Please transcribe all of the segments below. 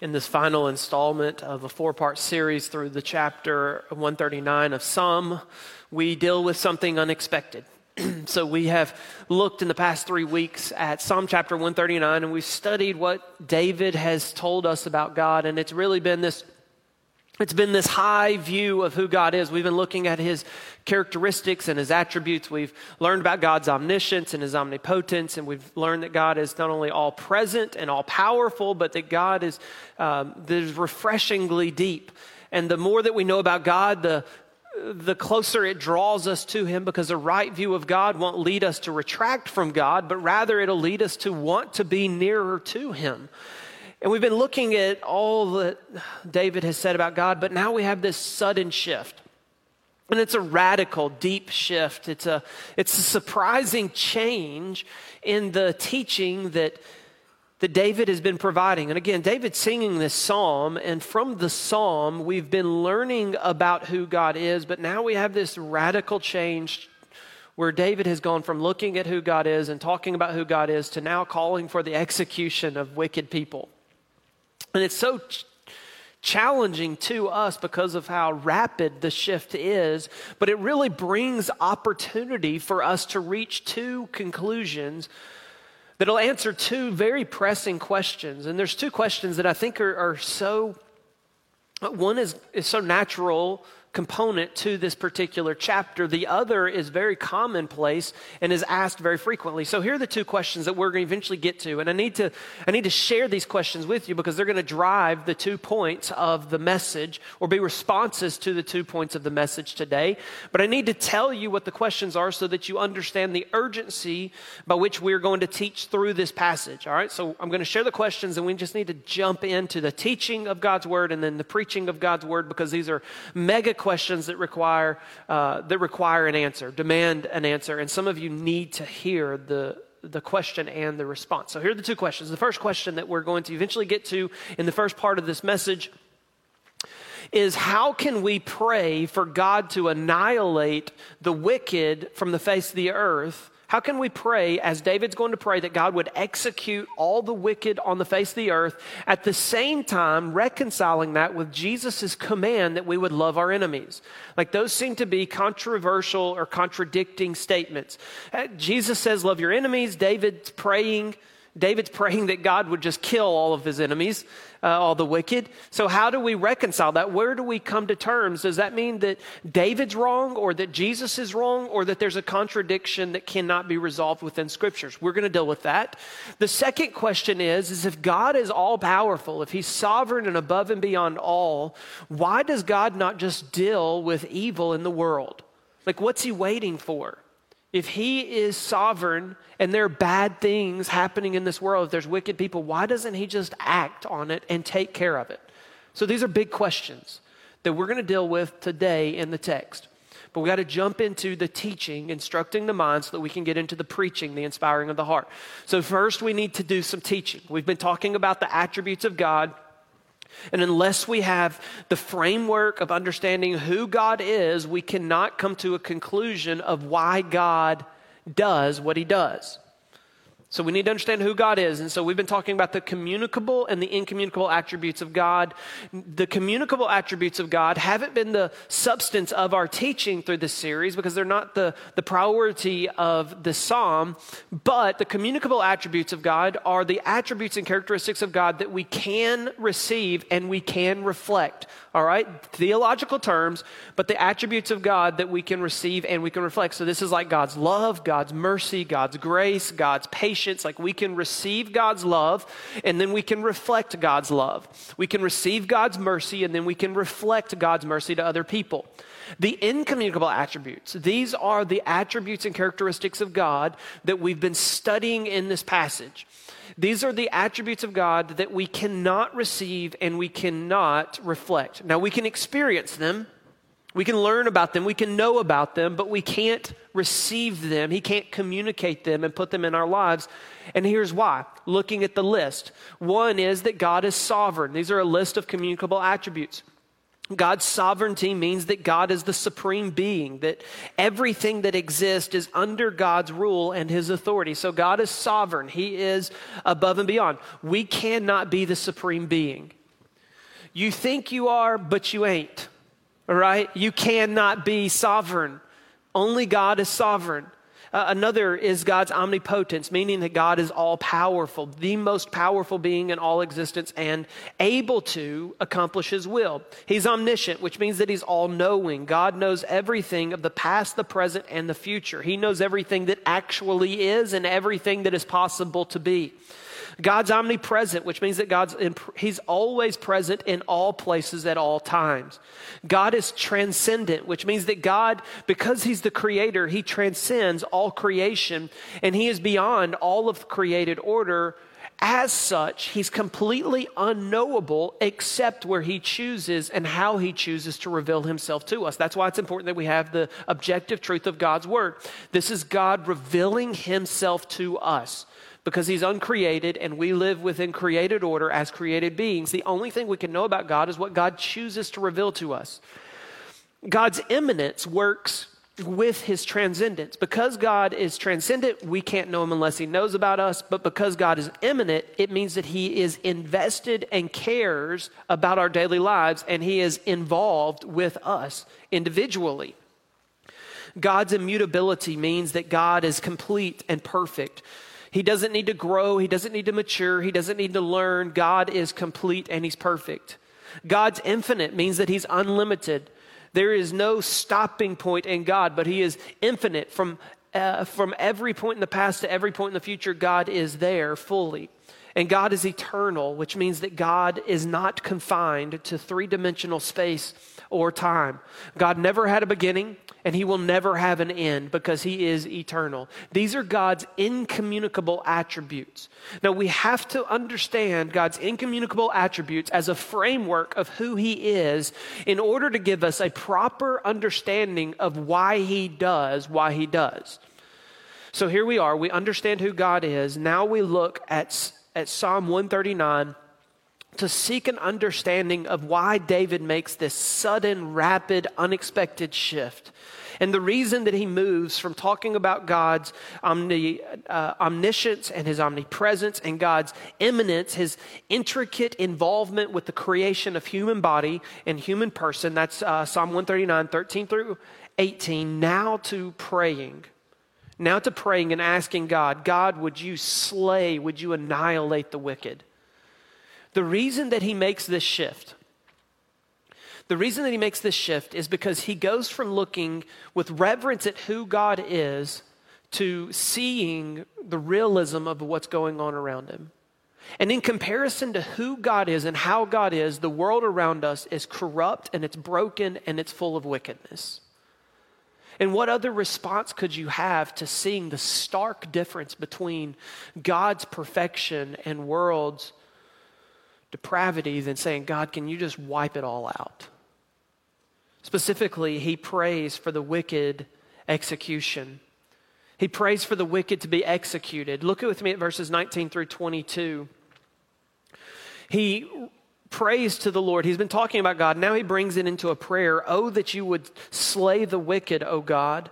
in this final installment of a four-part series through the chapter 139 of Psalm, we deal with something unexpected. So we have looked in the past 3 weeks at Psalm chapter 139, and we've studied what David has told us about God, and it's really been this high view of who God is. We've been looking at his characteristics and his attributes. We've learned about God's omniscience and his omnipotence, and we've learned that God is not only all-present and all-powerful, but that God is refreshingly deep. And the more that we know about God, the closer it draws us to him, because the right view of God won't lead us to retract from God, but rather it'll lead us to want to be nearer to him. And we've been looking at all that David has said about God, but now we have this sudden shift. And it's a radical, deep shift. It's a surprising change in the teaching that David has been providing. And again, David's singing this psalm, and from the psalm, we've been learning about who God is, but now we have this radical change where David has gone from looking at who God is and talking about who God is to now calling for the execution of wicked people. And it's so challenging to us because of how rapid the shift is, but it really brings opportunity for us to reach two conclusions that'll answer two very pressing questions. And there's two questions that I think are so, one is so natural component to this particular chapter. The other is very commonplace and is asked very frequently. So here are the two questions that we're going to eventually get to, and I need to share these questions with you because they're going to drive the 2 points of the message, or be responses to the 2 points of the message today. But I need to tell you what the questions are so that you understand the urgency by which we're going to teach through this passage. All right, so I'm going to share the questions, and we just need to jump into the teaching of God's word and then the preaching of God's word, because these are mega questions that require an answer, demand an answer, and some of you need to hear the question and the response. So here are the two questions. The first question that we're going to eventually get to in the first part of this message is, how can we pray for God to annihilate the wicked from the face of the earth? How can we pray, as David's going to pray, that God would execute all the wicked on the face of the earth, at the same time reconciling that with Jesus' command that we would love our enemies? Like, those seem to be controversial or contradicting statements. Jesus says, love your enemies. David's praying that God would just kill all of his enemies, all the wicked. So how do we reconcile that? Where do we come to terms? Does that mean that David's wrong, or that Jesus is wrong, or that there's a contradiction that cannot be resolved within scriptures? We're going to deal with that. The second question is if God is all-powerful, if he's sovereign and above and beyond all, why does God not just deal with evil in the world? Like, what's he waiting for? If he is sovereign and there are bad things happening in this world, if there's wicked people, why doesn't he just act on it and take care of it? So these are big questions that we're going to deal with today in the text. But we got to jump into the teaching, instructing the mind, so that we can get into the preaching, the inspiring of the heart. So first, we need to do some teaching. We've been talking about the attributes of God. And unless we have the framework of understanding who God is, we cannot come to a conclusion of why God does what he does. So we need to understand who God is. And so we've been talking about the communicable and the incommunicable attributes of God. The communicable attributes of God haven't been the substance of our teaching through this series, because they're not the priority of the psalm. But the communicable attributes of God are the attributes and characteristics of God that we can receive and we can reflect. All right? Theological terms, but the attributes of God that we can receive and we can reflect. So this is like God's love, God's mercy, God's grace, God's patience. Like, we can receive God's love, and then we can reflect God's love. We can receive God's mercy, and then we can reflect God's mercy to other people. The incommunicable attributes, these are the attributes and characteristics of God that we've been studying in this passage. These are the attributes of God that we cannot receive and we cannot reflect. Now, we can experience them. We can learn about them, we can know about them, but we can't receive them. He can't communicate them and put them in our lives. And here's why. Looking at the list. One is that God is sovereign. These are a list of communicable attributes. God's sovereignty means that God is the supreme being, that everything that exists is under God's rule and his authority. So God is sovereign. He is above and beyond. We cannot be the supreme being. You think you are, but you ain't, all right? You cannot be sovereign. Only God is sovereign. Another is God's omnipotence, meaning that God is all-powerful, the most powerful being in all existence and able to accomplish his will. He's omniscient, which means that he's all-knowing. God knows everything of the past, the present, and the future. He knows everything that actually is and everything that is possible to be. God's omnipresent, which means that he's always present in all places at all times. God is transcendent, which means that God, because he's the creator, he transcends all creation, and he is beyond all of created order. As such, he's completely unknowable except where he chooses and how he chooses to reveal himself to us. That's why it's important that we have the objective truth of God's word. This is God revealing himself to us. Because he's uncreated and we live within created order as created beings. The only thing we can know about God is what God chooses to reveal to us. God's immanence works with his transcendence. Because God is transcendent, we can't know him unless he knows about us. But because God is immanent, it means that he is invested and cares about our daily lives. And he is involved with us individually. God's immutability means that God is complete and perfect. He doesn't need to grow. He doesn't need to mature. He doesn't need to learn. God is complete and he's perfect. God's infinite means that he's unlimited. There is no stopping point in God, but he is infinite from every point in the past to every point in the future. God is there fully. And God is eternal, which means that God is not confined to three-dimensional space or time. God never had a beginning, and he will never have an end because he is eternal. These are God's incommunicable attributes. Now, we have to understand God's incommunicable attributes as a framework of who he is in order to give us a proper understanding of why he does. So here we are. We understand who God is. Now we look at Psalm 139 to seek an understanding of why David makes this sudden, rapid, unexpected shift. And the reason that he moves from talking about God's omniscience and his omnipresence and God's immanence, his intricate involvement with the creation of human body and human person, that's Psalm 139, 13 through 18, now to praying and asking God, would you slay, would you annihilate the wicked? The reason that he makes this shift is because he goes from looking with reverence at who God is to seeing the realism of what's going on around him. And in comparison to who God is and how God is, the world around us is corrupt and it's broken and it's full of wickedness. And what other response could you have to seeing the stark difference between God's perfection and world's depravity than saying, God, can you just wipe it all out? Specifically, he prays for the wicked execution. He prays for the wicked to be executed. Look with me at verses 19 through 22. He praise to the Lord. He's been talking about God. Now he brings it into a prayer. Oh, that you would slay the wicked, O God.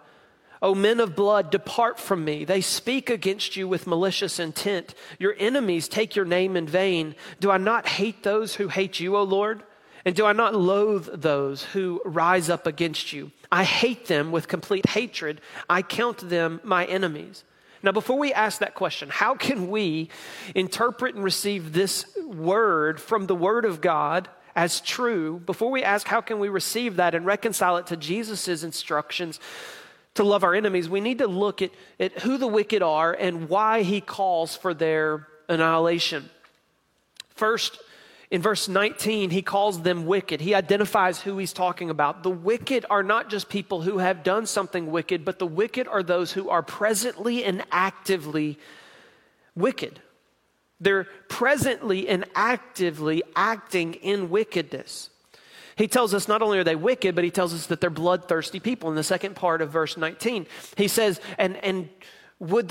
O men of blood, depart from me. They speak against you with malicious intent. Your enemies take your name in vain. Do I not hate those who hate you, O Lord? And do I not loathe those who rise up against you? I hate them with complete hatred. I count them my enemies. Now, before we ask that question, how can we interpret and receive this word from the word of God as true? Before we ask, how can we receive that and reconcile it to Jesus's instructions to love our enemies? We need to look at who the wicked are and why he calls for their annihilation. First, in verse 19, he calls them wicked. He identifies who he's talking about. The wicked are not just people who have done something wicked, but the wicked are those who are presently and actively wicked. They're presently and actively acting in wickedness. He tells us not only are they wicked, but he tells us that they're bloodthirsty people. In the second part of verse 19, he says, and would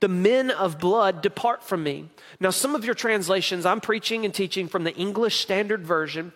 the men of blood depart from me. Now, some of your translations, I'm preaching and teaching from the English Standard Version.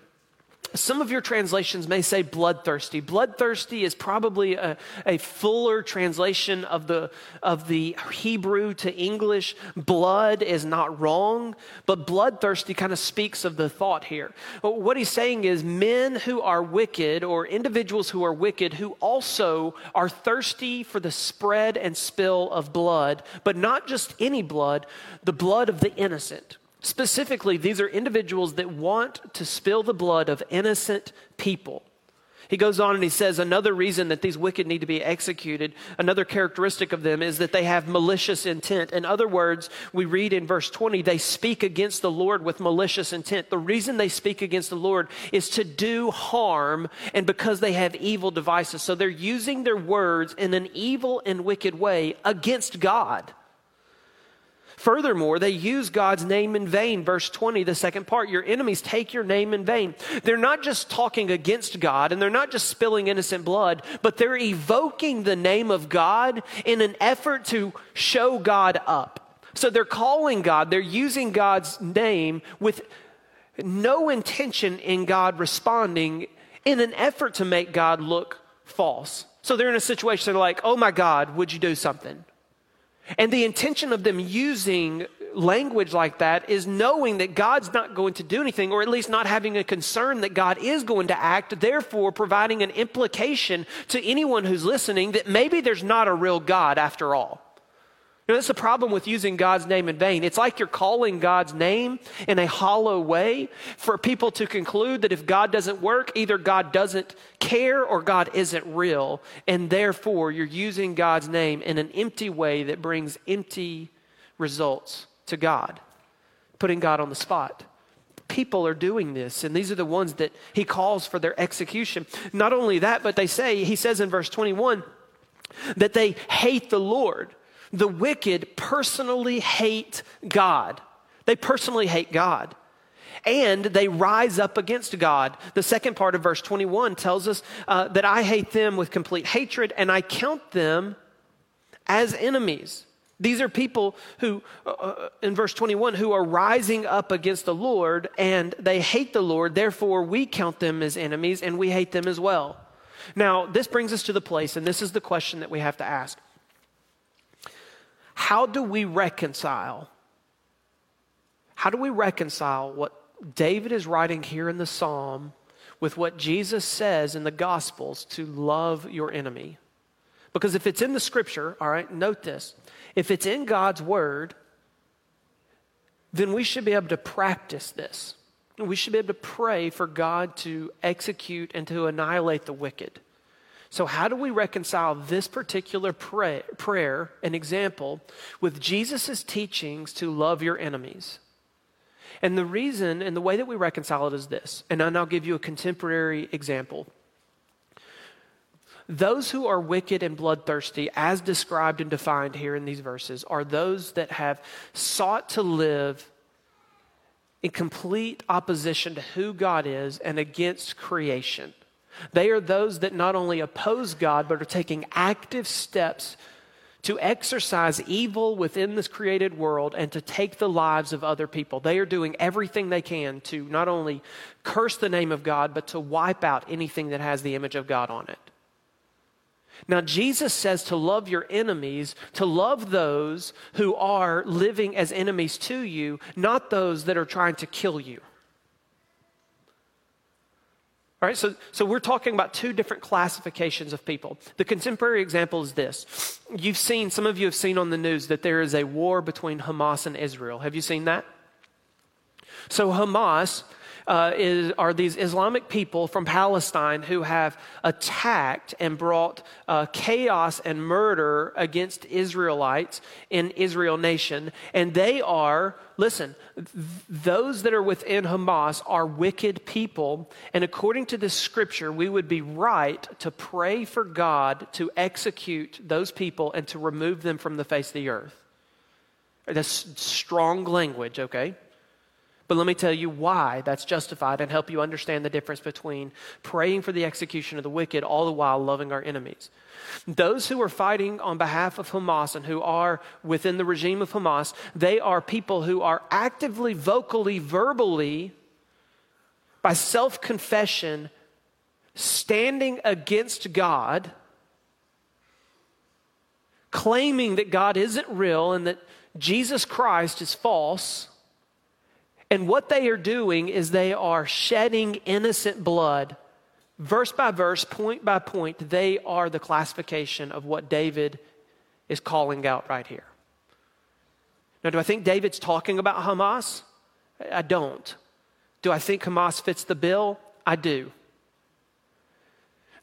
Some of your translations may say bloodthirsty. Bloodthirsty is probably a fuller translation of the Hebrew to English. Blood is not wrong, but bloodthirsty kind of speaks of the thought here. What he's saying is men who are wicked or individuals who are wicked who also are thirsty for the spread and spill of blood, but not just any blood, the blood of the innocent. Specifically, these are individuals that want to spill the blood of innocent people. He goes on and he says another reason that these wicked need to be executed, another characteristic of them is that they have malicious intent. In other words, we read in verse 20, they speak against the Lord with malicious intent. The reason they speak against the Lord is to do harm and because they have evil devices. So they're using their words in an evil and wicked way against God. Furthermore, they use God's name in vain. Verse 20, the second part, your enemies take your name in vain. They're not just talking against God and they're not just spilling innocent blood, but they're evoking the name of God in an effort to show God up. So they're calling God, they're using God's name with no intention in God responding in an effort to make God look false. So they're in a situation, they're like, oh my God, would you do something? And the intention of them using language like that is knowing that God's not going to do anything, or at least not having a concern that God is going to act, therefore providing an implication to anyone who's listening that maybe there's not a real God after all. You know, that's the problem with using God's name in vain. It's like you're calling God's name in a hollow way for people to conclude that if God doesn't work, either God doesn't care or God isn't real. And therefore, you're using God's name in an empty way that brings empty results to God, putting God on the spot. People are doing this, and these are the ones that he calls for their execution. Not only that, but he says in verse 21, that they hate the Lord. The wicked personally hate God. They personally hate God. And they rise up against God. The second part of verse 21 tells us that I hate them with complete hatred and I count them as enemies. These are people who, in verse 21, who are rising up against the Lord and they hate the Lord. Therefore, we count them as enemies and we hate them as well. Now, this brings us to the place, and this is the question that we have to ask. How do we reconcile what David is writing here in the psalm with what Jesus says in the Gospels to love your enemy? Because if it's in the scripture, all right, note this. If it's in God's word, then we should be able to practice this. We should be able to pray for God to execute and to annihilate the wicked. So how do we reconcile this particular prayer, an example, with Jesus' teachings to love your enemies? And the reason and the way that we reconcile it is this, and I'll give you a contemporary example. Those who are wicked and bloodthirsty, as described and defined here in these verses, are those that have sought to live in complete opposition to who God is and against creation. They are those that not only oppose God, but are taking active steps to exercise evil within this created world and to take the lives of other people. They are doing everything they can to not only curse the name of God, but to wipe out anything that has the image of God on it. Now, Jesus says to love your enemies, to love those who are living as enemies to you, not those that are trying to kill you. All right, so we're talking about two different classifications of people. The contemporary example is this. Some of you have seen on the news that there is a war between Hamas and Israel. Have you seen that? So Hamas are these Islamic people from Palestine who have attacked and brought chaos and murder against Israelites in Israel nation. And they are, listen, those that are within Hamas are wicked people. And according to this scripture, we would be right to pray for God to execute those people and to remove them from the face of the earth. That's strong language, okay? But let me tell you why that's justified and help you understand the difference between praying for the execution of the wicked all the while loving our enemies. Those who are fighting on behalf of Hamas and who are within the regime of Hamas, they are people who are actively, vocally, verbally by self-confession, standing against God, claiming that God isn't real and that Jesus Christ is false. And what they are doing is they are shedding innocent blood. Verse by verse, point by point, they are the classification of what David is calling out right here. Now, do I think David's talking about Hamas? I don't. Do I think Hamas fits the bill? I do.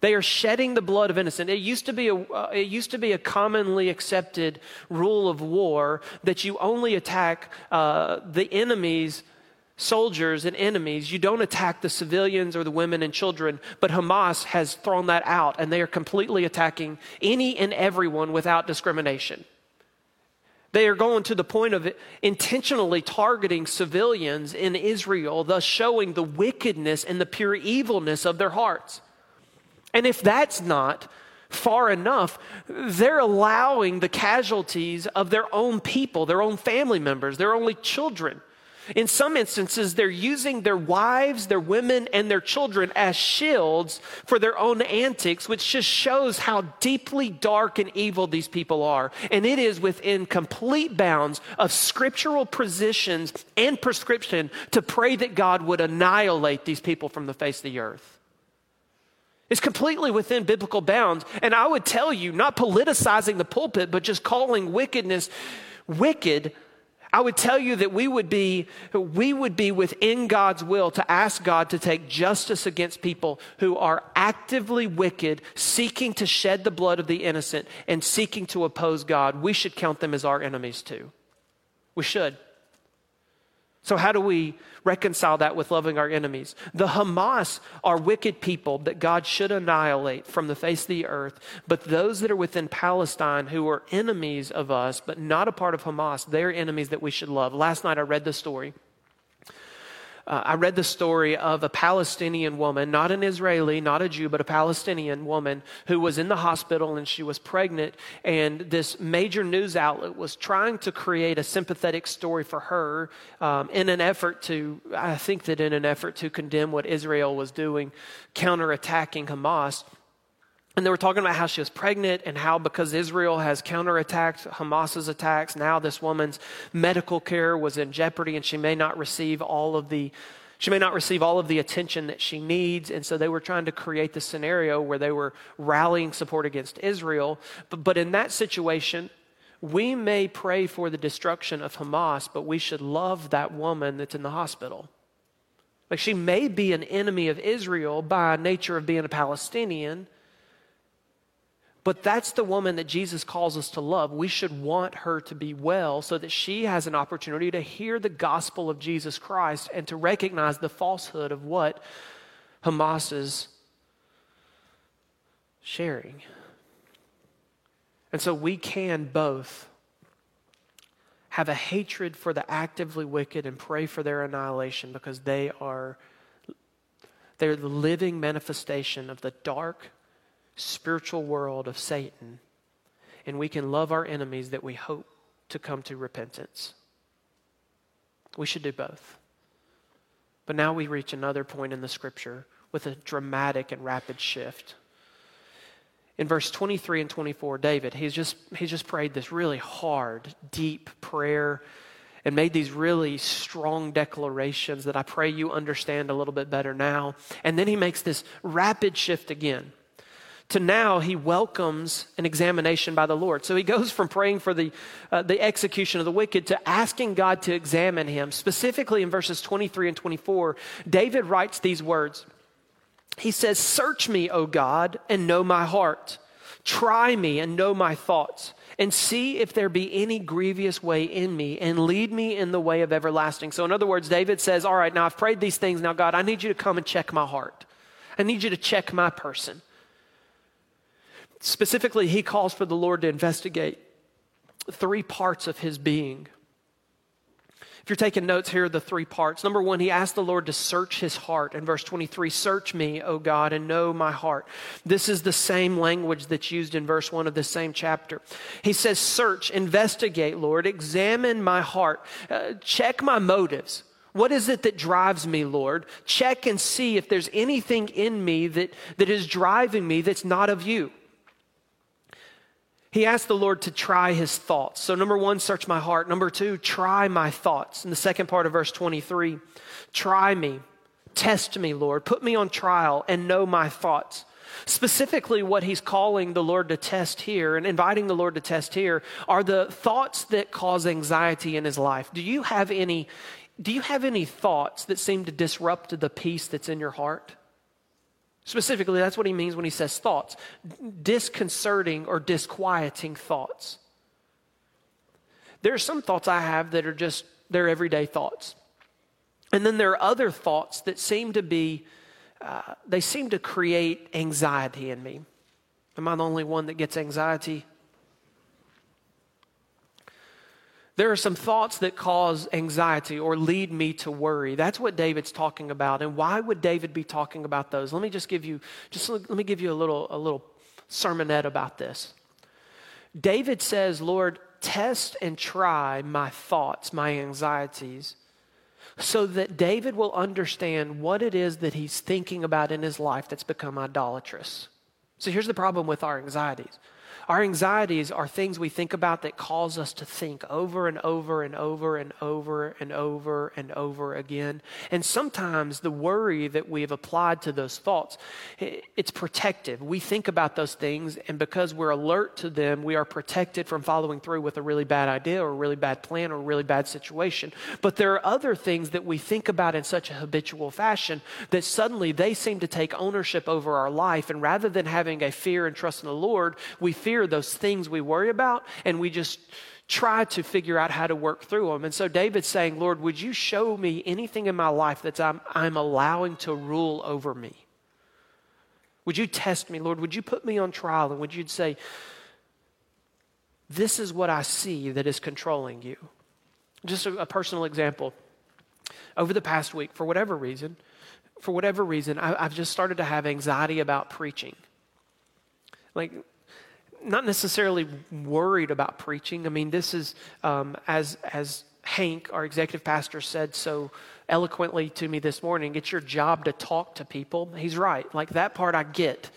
They are shedding the blood of innocent. It used to be a commonly accepted rule of war that you only attack the enemy's soldiers and enemies. You don't attack the civilians or the women and children, but Hamas has thrown that out, and they are completely attacking any and everyone without discrimination. They are going to the point of intentionally targeting civilians in Israel, thus showing the wickedness and the pure evilness of their hearts. And if that's not far enough, they're allowing the casualties of their own people, their own family members, their only children. In some instances, they're using their wives, their women, and their children as shields for their own antics, which just shows how deeply dark and evil these people are. And it is within complete bounds of scriptural positions and prescription to pray that God would annihilate these people from the face of the earth. It's completely within biblical bounds. And I would tell you, not politicizing the pulpit, but just calling wickedness wicked, I would tell you that we would be within God's will to ask God to take justice against people who are actively wicked, seeking to shed the blood of the innocent and seeking to oppose God. We should count them as our enemies too. We should. So how do we reconcile that with loving our enemies? The Hamas are wicked people that God should annihilate from the face of the earth, but those that are within Palestine who are enemies of us, but not a part of Hamas, they're enemies that we should love. Last night I read the story. of a Palestinian woman, not an Israeli, not a Jew, but a Palestinian woman who was in the hospital and she was pregnant. And this major news outlet was trying to create a sympathetic story for her in an effort to condemn what Israel was doing, counterattacking Hamas. And they were talking about how she was pregnant and how because Israel has counterattacked Hamas's attacks, now this woman's medical care was in jeopardy and she may not receive all of the attention that she needs. And so they were trying to create the scenario where they were rallying support against Israel. But in that situation, we may pray for the destruction of Hamas, but we should love that woman that's in the hospital. Like she may be an enemy of Israel by nature of being a Palestinian, but that's the woman that Jesus calls us to love. We should want her to be well so that she has an opportunity to hear the gospel of Jesus Christ and to recognize the falsehood of what Hamas is sharing. And so we can both have a hatred for the actively wicked and pray for their annihilation because they're the living manifestation of the dark spiritual world of Satan, and we can love our enemies that we hope to come to repentance. We should do both. But now we reach another point in the scripture with a dramatic and rapid shift. In verse 23 and 24, David, he's just prayed this really hard, deep prayer and made these really strong declarations that I pray you understand a little bit better now. And then he makes this rapid shift again. To now he welcomes an examination by the Lord. So he goes from praying for the execution of the wicked to asking God to examine him. Specifically in verses 23 and 24, David writes these words. He says, "Search me, O God, and know my heart. Try me and know my thoughts, and see if there be any grievous way in me, and lead me in the way of everlasting." So in other words, David says, all right, now I've prayed these things. Now, God, I need you to come and check my heart. I need you to check my person. Specifically, he calls for the Lord to investigate three parts of his being. If you're taking notes, here are the three parts. Number one, he asked the Lord to search his heart. In verse 23, "Search me, O God, and know my heart." This is the same language that's used in verse 1 of this same chapter. He says, search, investigate, Lord, examine my heart, check my motives. What is it that drives me, Lord? Check and see if there's anything in me that is driving me that's not of you. He asked the Lord to try his thoughts. So number one, search my heart. Number two, try my thoughts. In the second part of verse 23, try me, test me, Lord. Put me on trial and know my thoughts. Specifically, what he's calling the Lord to test here and inviting the Lord to test here are the thoughts that cause anxiety in his life. Do you have any thoughts that seem to disrupt the peace that's in your heart? Specifically, that's what he means when he says thoughts. Disconcerting or disquieting thoughts. There are some thoughts I have that are just, they're everyday thoughts. And then there are other thoughts that seem to be, they seem to create anxiety in me. Am I the only one that gets anxiety? There are some thoughts that cause anxiety or lead me to worry. That's what David's talking about. And why would David be talking about those? Let me just give you a little sermonette about this. David says, Lord, test and try my thoughts, my anxieties, so that David will understand what it is that he's thinking about in his life that's become idolatrous. So here's the problem with our anxieties. Our anxieties are things we think about that cause us to think over and over and over and over and over and over again. And sometimes the worry that we've applied to those thoughts, it's protective. We think about those things, and because we're alert to them, we are protected from following through with a really bad idea or a really bad plan or a really bad situation. But there are other things that we think about in such a habitual fashion that suddenly they seem to take ownership over our life. And rather than having a fear and trust in the Lord, we fear those things we worry about, and we just try to figure out how to work through them. And so David's saying, Lord, would you show me anything in my life that I'm allowing to rule over me? Would you test me, Lord? Would you put me on trial? And would you say, this is what I see that is controlling you? Just a personal example. Over the past week, for whatever reason, I've just started to have anxiety about preaching. Not necessarily worried about preaching. I mean, this is, as Hank, our executive pastor, said so eloquently to me this morning, it's your job to talk to people. He's right. That part I get.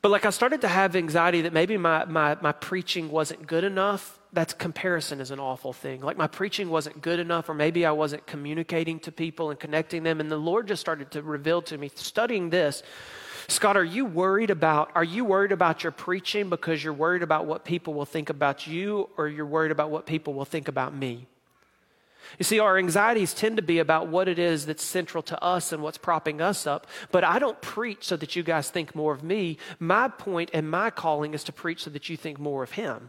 But I started to have anxiety that maybe my preaching wasn't good enough. That's comparison is an awful thing. My preaching wasn't good enough, or maybe I wasn't communicating to people and connecting them. And the Lord just started to reveal to me, studying this, Scott, are you worried about your preaching because you're worried about what people will think about you, or you're worried about what people will think about me? You see, our anxieties tend to be about what it is that's central to us and what's propping us up. But I don't preach so that you guys think more of me. My point and my calling is to preach so that you think more of him.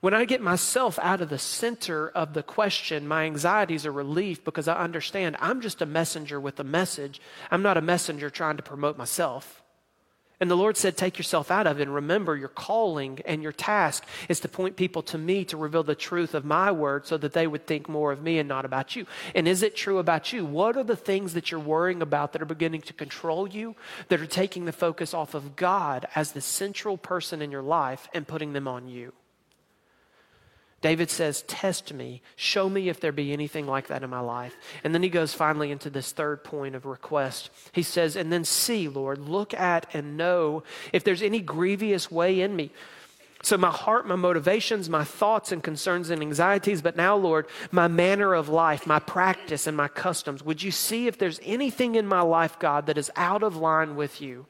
When I get myself out of the center of the question, my anxieties are relieved because I understand I'm just a messenger with a message. I'm not a messenger trying to promote myself. And the Lord said, take yourself out of it and remember your calling and your task is to point people to me to reveal the truth of my word so that they would think more of me and not about you. And is it true about you? What are the things that you're worrying about that are beginning to control you, that are taking the focus off of God as the central person in your life and putting them on you? David says, test me, show me if there be anything like that in my life. And then he goes finally into this third point of request. He says, and then see, Lord, look at and know if there's any grievous way in me. So my heart, my motivations, my thoughts and concerns and anxieties, but now, Lord, my manner of life, my practice and my customs. Would you see if there's anything in my life, God, that is out of line with you?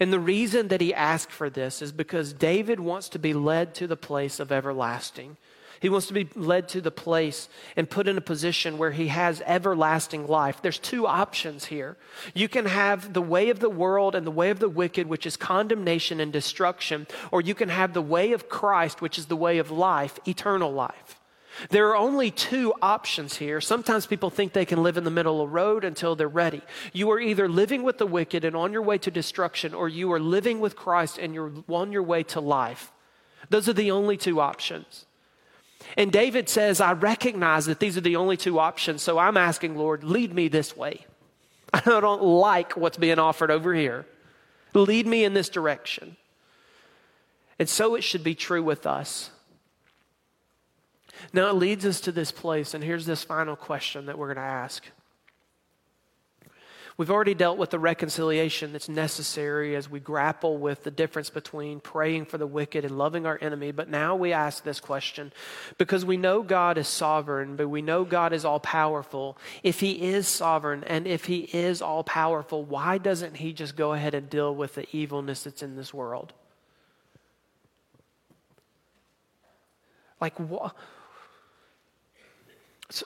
And the reason that he asked for this is because David wants to be led to the place of everlasting. He wants to be led to the place and put in a position where he has everlasting life. There's two options here. You can have the way of the world and the way of the wicked, which is condemnation and destruction, or you can have the way of Christ, which is the way of life, eternal life. There are only two options here. Sometimes people think they can live in the middle of the road until they're ready. You are either living with the wicked and on your way to destruction, or you are living with Christ and you're on your way to life. Those are the only two options. And David says, I recognize that these are the only two options, so I'm asking, Lord, lead me this way. I don't like what's being offered over here. Lead me in this direction. And so it should be true with us. Now it leads us to this place, and here's this final question that we're going to ask. We've already dealt with the reconciliation that's necessary as we grapple with the difference between praying for the wicked and loving our enemy. But now we ask this question, because we know God is sovereign, but we know God is all-powerful. If he is sovereign and if he is all-powerful, why doesn't he just go ahead and deal with the evilness that's in this world? Like, what?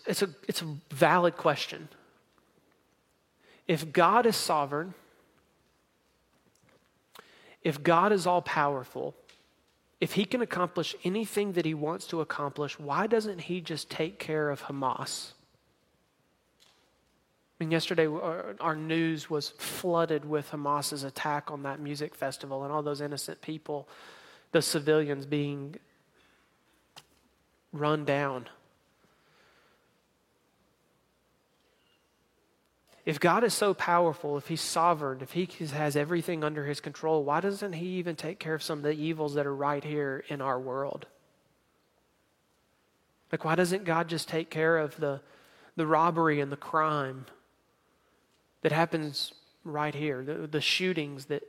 It's a valid question. If God is sovereign, if God is all-powerful, if he can accomplish anything that he wants to accomplish, why doesn't he just take care of Hamas? I mean, yesterday our news was flooded with Hamas's attack on that music festival and all those innocent people, the civilians being run down. If God is so powerful, if he's sovereign, if he has everything under his control, why doesn't he even take care of some of the evils that are right here in our world? Like, why doesn't God just take care of the robbery and the crime that happens right here, the shootings that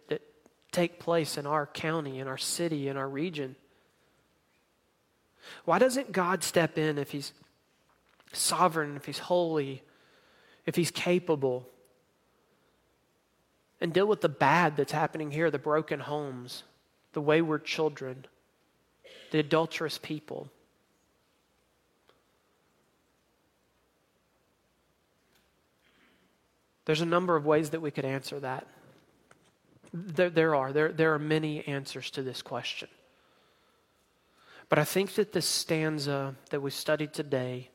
take place in our county, in our city, in our region? Why doesn't God step in if he's sovereign, if he's holy, if he's capable, and deal with the bad that's happening here, the broken homes, the wayward children, the adulterous people? There's a number of ways that we could answer that. There are many answers to this question. But I think that this stanza that we studied today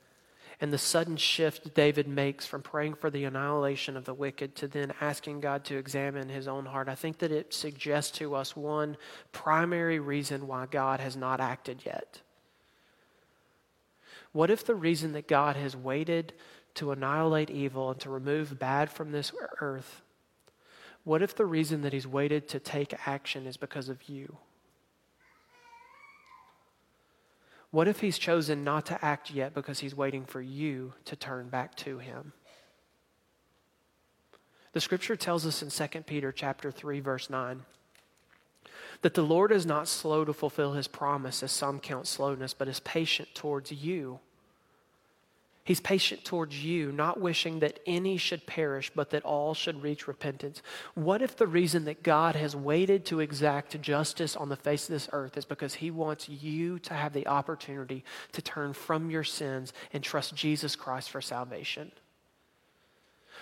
and the sudden shift David makes from praying for the annihilation of the wicked to then asking God to examine his own heart, I think that it suggests to us one primary reason why God has not acted yet. What if the reason that God has waited to annihilate evil and to remove bad from this earth, what if the reason that he's waited to take action is because of you? What if he's chosen not to act yet because he's waiting for you to turn back to him? The scripture tells us in 2 Peter chapter 3, verse 9, that the Lord is not slow to fulfill his promise, as some count slowness, but is patient towards you. He's patient towards you, not wishing that any should perish, but that all should reach repentance. What if the reason that God has waited to exact justice on the face of this earth is because he wants you to have the opportunity to turn from your sins and trust Jesus Christ for salvation?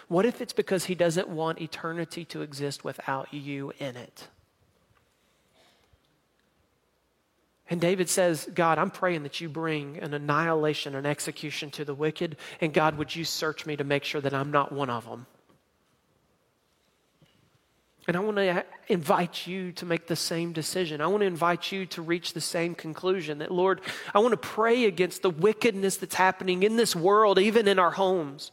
What if it's because he doesn't want eternity to exist without you in it? And David says, God, I'm praying that you bring an annihilation, an execution to the wicked. And God, would you search me to make sure that I'm not one of them? And I want to invite you to make the same decision. I want to invite you to reach the same conclusion that, Lord, I want to pray against the wickedness that's happening in this world, even in our homes.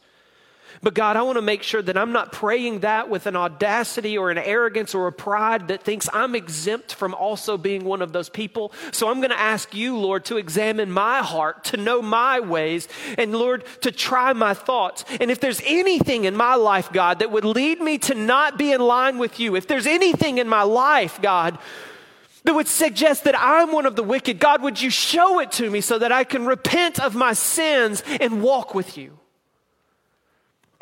But God, I want to make sure that I'm not praying that with an audacity or an arrogance or a pride that thinks I'm exempt from also being one of those people. So I'm going to ask you, Lord, to examine my heart, to know my ways, and Lord, to try my thoughts. And if there's anything in my life, God, that would lead me to not be in line with you, if there's anything in my life, God, that would suggest that I'm one of the wicked, God, would you show it to me so that I can repent of my sins and walk with you?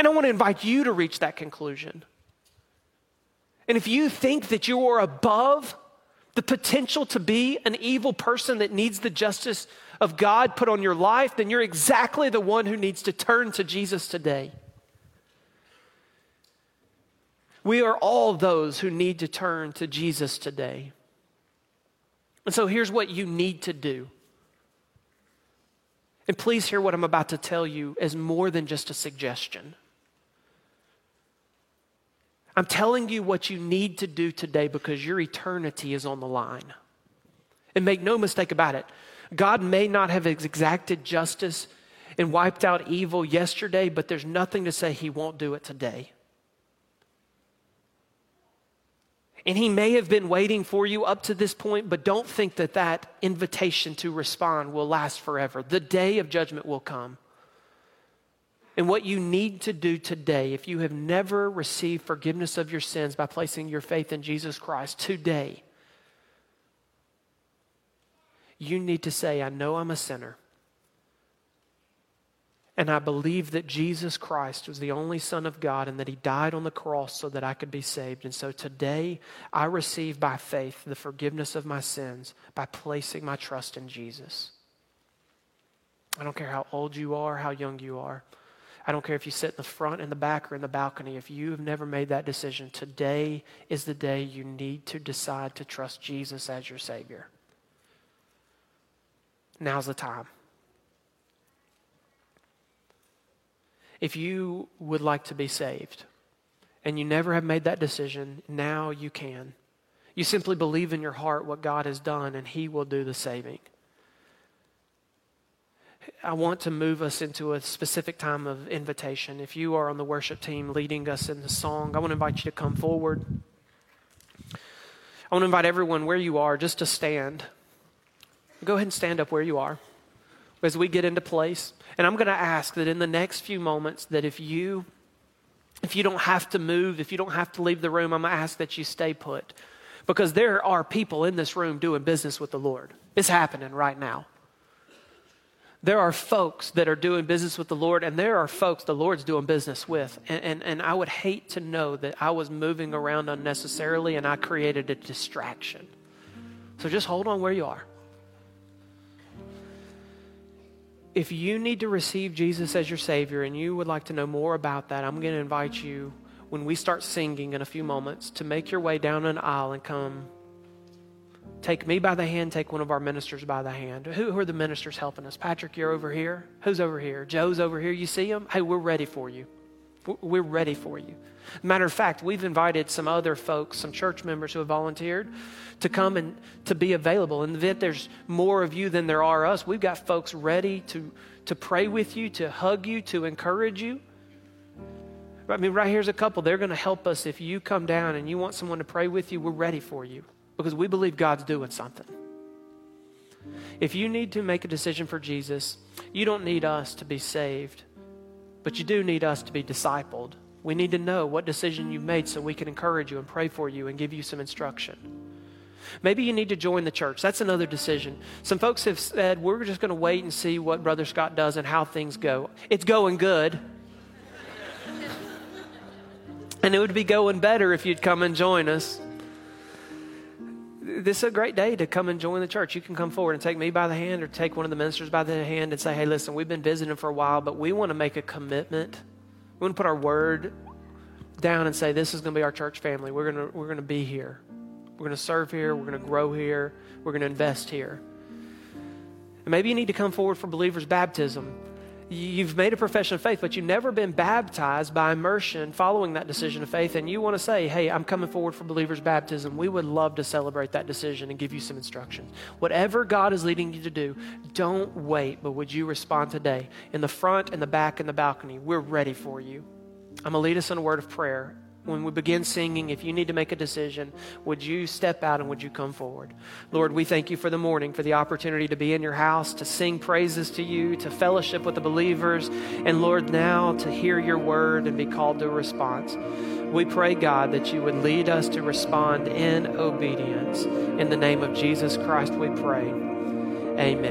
And I want to invite you to reach that conclusion. And if you think that you are above the potential to be an evil person that needs the justice of God put on your life, then you're exactly the one who needs to turn to Jesus today. We are all those who need to turn to Jesus today. And so here's what you need to do. And please hear what I'm about to tell you as more than just a suggestion. I'm telling you what you need to do today because your eternity is on the line. And make no mistake about it, God may not have exacted justice and wiped out evil yesterday, but there's nothing to say he won't do it today. And he may have been waiting for you up to this point, but don't think that that invitation to respond will last forever. The day of judgment will come. And what you need to do today, if you have never received forgiveness of your sins by placing your faith in Jesus Christ today, you need to say, I know I'm a sinner. And I believe that Jesus Christ was the only Son of God and that he died on the cross so that I could be saved. And so today, I receive by faith the forgiveness of my sins by placing my trust in Jesus. I don't care how old you are, how young you are. I don't care if you sit in the front, in the back, or in the balcony. If you have never made that decision, today is the day you need to decide to trust Jesus as your Savior. Now's the time. If you would like to be saved and you never have made that decision, now you can. You simply believe in your heart what God has done and he will do the saving. I want to move us into a specific time of invitation. If you are on the worship team leading us in the song, I want to invite you to come forward. I want to invite everyone where you are just to stand. Go ahead and stand up where you are as we get into place. And I'm going to ask that in the next few moments that if you don't have to move, if you don't have to leave the room, I'm going to ask that you stay put. Because there are people in this room doing business with the Lord. It's happening right now. There are folks that are doing business with the Lord, and there are folks the Lord's doing business with. And I would hate to know that I was moving around unnecessarily and I created a distraction. So just hold on where you are. If you need to receive Jesus as your Savior and you would like to know more about that, I'm going to invite you, when we start singing in a few moments, to make your way down an aisle and come take me by the hand, take one of our ministers by the hand. Who are the ministers helping us? Patrick, you're over here. Who's over here? Joe's over here. You see him? Hey, we're ready for you. We're ready for you. Matter of fact, we've invited some other folks, some church members who have volunteered to come and to be available. In the event there's more of you than there are us, we've got folks ready to pray with you, to hug you, to encourage you. I mean, right here's a couple. They're going to help us. If you come down and you want someone to pray with you, we're ready for you because we believe God's doing something. If you need to make a decision for Jesus, you don't need us to be saved. But you do need us to be discipled. We need to know what decision you've made so we can encourage you and pray for you and give you some instruction. Maybe you need to join the church. That's another decision. Some folks have said, we're just going to wait and see what Brother Scott does and how things go. It's going good. And it would be going better if you'd come and join us. This is a great day to come and join the church. You can come forward and take me by the hand or take one of the ministers by the hand and say, hey, listen, we've been visiting for a while, but we want to make a commitment. We want to put our word down and say, this is going to be our church family. We're going to be here. We're going to serve here. We're going to grow here. We're going to invest here. And maybe you need to come forward for believers' baptism. You've made a profession of faith, but you've never been baptized by immersion following that decision of faith, and you want to say, hey, I'm coming forward for believers' baptism. We would love to celebrate that decision and give you some instructions. Whatever God is leading you to do, don't wait, but would you respond today? In the front, in the back, in the balcony, we're ready for you. I'm going to lead us in a word of prayer. When we begin singing, if you need to make a decision, would you step out and would you come forward? Lord, we thank you for the morning, for the opportunity to be in your house, to sing praises to you, to fellowship with the believers, and Lord, now to hear your word and be called to a response. We pray, God, that you would lead us to respond in obedience. In the name of Jesus Christ, we pray. Amen.